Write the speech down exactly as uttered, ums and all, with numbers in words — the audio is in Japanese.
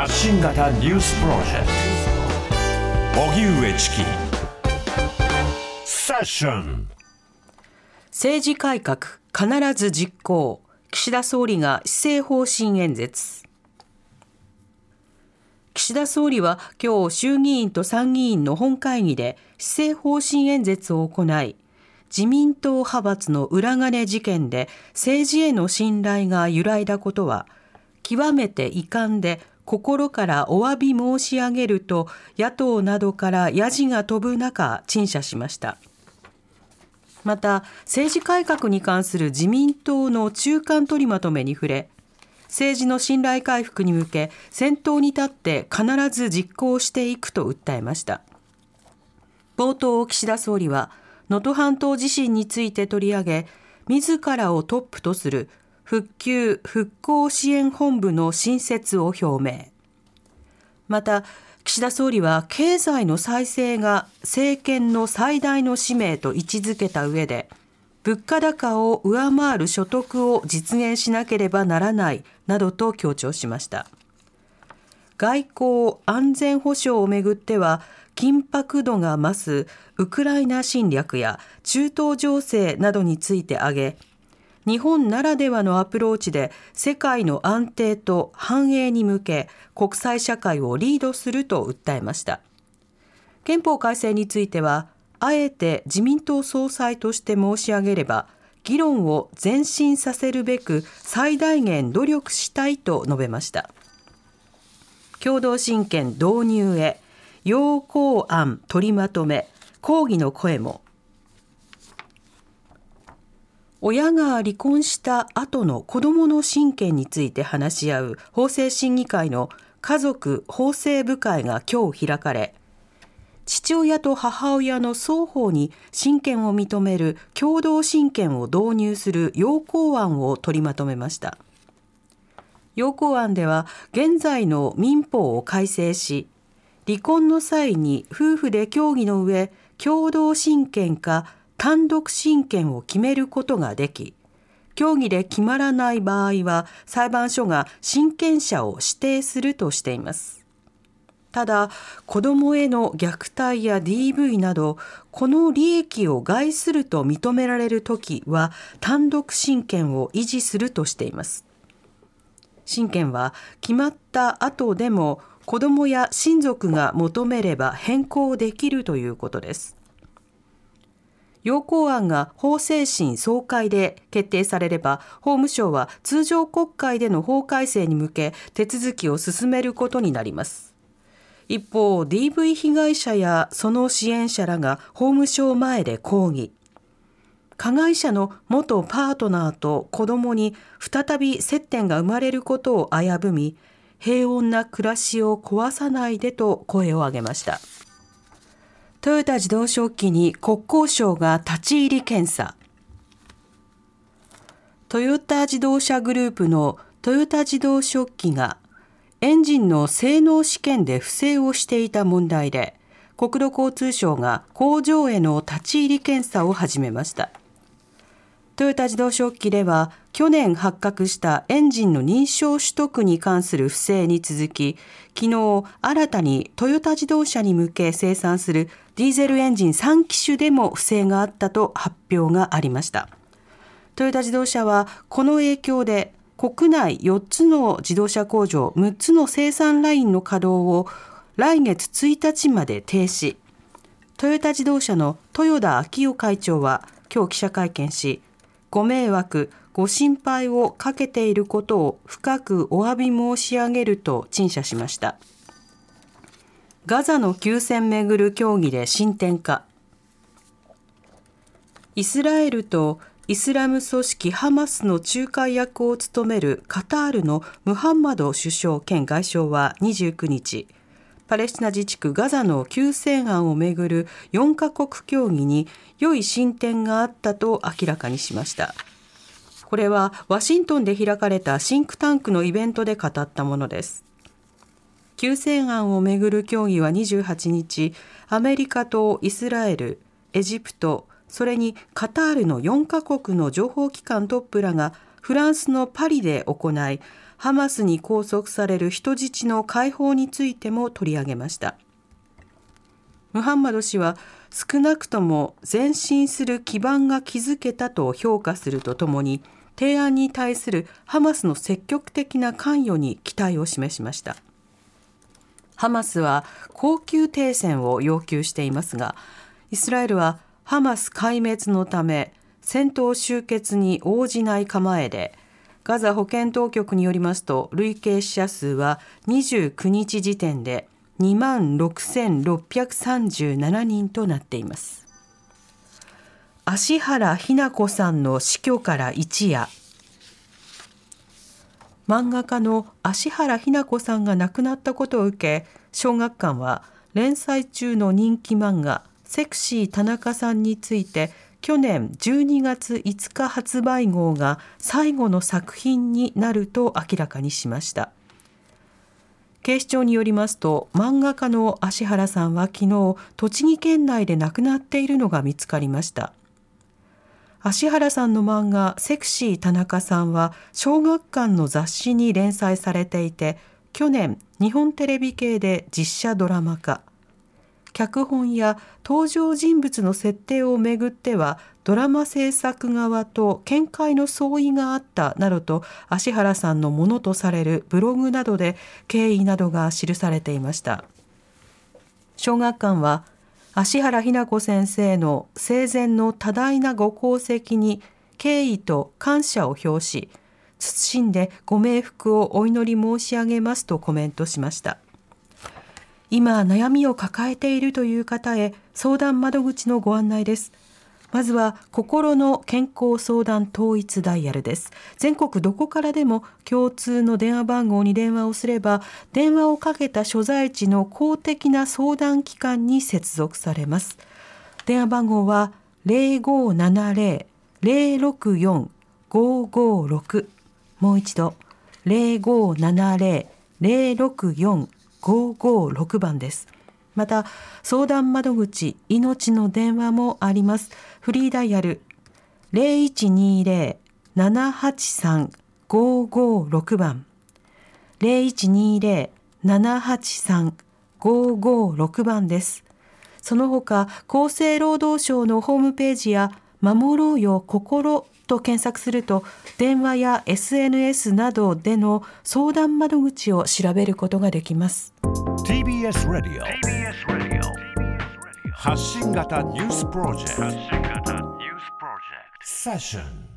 発信型ニュースプロジェクト荻上チキセッション。政治改革必ず実行、岸田総理が施政方針演説。岸田総理は今日衆議院と参議院の本会議で施政方針演説を行い、自民党派閥の裏金事件で政治への信頼が揺らいだことは極めて遺憾で心からお詫び申し上げると野党などからヤジが飛ぶ中陳謝しました。また政治改革に関する自民党の中間取りまとめに触れ、政治の信頼回復に向け先頭に立って必ず実行していくと訴えました。冒頭岸田総理は能登半島地震について取り上げ、自らをトップとする復旧・復興支援本部の新設を表明。また、岸田総理は経済の再生が政権の最大の使命と位置づけた上で、物価高を上回る所得を実現しなければならないなどと強調しました。外交・安全保障をめぐっては、緊迫度が増すウクライナ侵略や中東情勢などについて挙げ、日本ならではのアプローチで世界の安定と繁栄に向け国際社会をリードすると訴えました。憲法改正については、あえて自民党総裁として申し上げれば、議論を前進させるべく最大限努力したいと述べました。共同親権導入へ要綱案取りまとめ、抗議の声も。親が離婚した後の子どもの親権について話し合う法制審議会の家族法制部会が今日開かれ、父親と母親の双方に親権を認める共同親権を導入する要綱案を取りまとめました。要綱案では現在の民法を改正し、離婚の際に夫婦で協議の上、共同親権か単独親権を決めることができ、協議で決まらない場合は裁判所が親権者を指定するとしています。ただ、子どもへの虐待や ディーブイ など、この利益を害すると認められるときは単独親権を維持するとしています。親権は決まった後でも、子どもや親族が求めれば変更できるということです。要綱案が法制審総会で決定されれば、法務省は通常国会での法改正に向け手続きを進めることになります。一方、ディーブイ 被害者やその支援者らが法務省前で抗議。加害者の元パートナーと子どもに再び接点が生まれることを危ぶみ、平穏な暮らしを壊さないでと声を上げました。トヨタ自動車機に国交省が立ち入り検査。トヨタ自動車グループのトヨタ自動車機がエンジンの性能試験で不正をしていた問題で、国土交通省が工場への立ち入り検査を始めました。トヨタ自動車機では去年発覚したエンジンの認証取得に関する不正に続き、昨日新たにトヨタ自動車に向け生産するディーゼルエンジンさん機種でも不正があったと発表がありました。トヨタ自動車はこの影響で国内よっつの自動車工場むっつの生産ラインの稼働を来月ついたちまで停止。トヨタ自動車の豊田章男会長は今日記者会見し、ご迷惑、ご心配をかけていることを深くお詫び申し上げると陳謝しました。ガザの休戦めぐる協議で進展か。イスラエルとイスラム組織ハマスの仲介役を務めるカタールのムハンマド首相兼外相はにじゅうくにち、パレスチナ自治区ガザの休戦案をめぐるよんカ国協議に良い進展があったと明らかにしました。これはワシントンで開かれたシンクタンクのイベントで語ったものです。休戦案をめぐる協議はにじゅうはちにち、アメリカとイスラエル、エジプト、それにカタールのよんカ国の情報機関トップらがフランスのパリで行い、ハマスに拘束される人質の解放についても取り上げました。ムハンマド氏は少なくとも前進する基盤が築けたと評価するとともに、提案に対するハマスの積極的な関与に期待を示しました。ハマスは恒久停戦を要求していますが、イスラエルはハマス壊滅のため戦闘終結に応じない構えで、ガザ保健当局によりますと累計死者数はにじゅうくにち時点でにまんろくせんろっぴゃくさんじゅうななにんとなっています。芦原日奈子さんの死去から一夜。漫画家の芦原日奈子さんが亡くなったことを受け、小学館は連載中の人気漫画セクシー田中さんについて、去年じゅうにがついつか発売号が最後の作品になると明らかにしました。警視庁によりますと、漫画家の芦原さんは昨日、栃木県内で亡くなっているのが見つかりました。芦原さんの漫画、セクシー田中さんは、小学館の雑誌に連載されていて、去年、日本テレビ系で実写ドラマ化。脚本や登場人物の設定をめぐっては、ドラマ制作側と見解の相違があったなどと、芦原さんのものとされるブログなどで経緯などが記されていました。小学館は、芦原日奈子先生の生前の多大なご功績に敬意と感謝を表し、謹んでご冥福をお祈り申し上げますとコメントしました。今、悩みを抱えているという方へ、相談窓口のご案内です。まずは、心の健康相談統一ダイヤルです。全国どこからでも共通の電話番号に電話をすれば、電話をかけた所在地の公的な相談機関に接続されます。電話番号は、ゼロごーななゼロ ゼロろくよん ごーごーろく。もう一度、ゼロごーななゼロ ゼロろくよん ごーごーろくばんです。また、相談窓口いのちの電話もあります。フリーダイヤル ゼロいちにゼロ ななはちさん ごーごーろくばん、 ゼロいちにゼロ ななはちさん ごーごーろくばんです。その他、厚生労働省のホームページや守ろうよ心と検索すると、電話や エスエヌエス などでの相談窓口を調べることができます。 ティービーエス ラディオ 発信型ニュースプロジェクトセッション。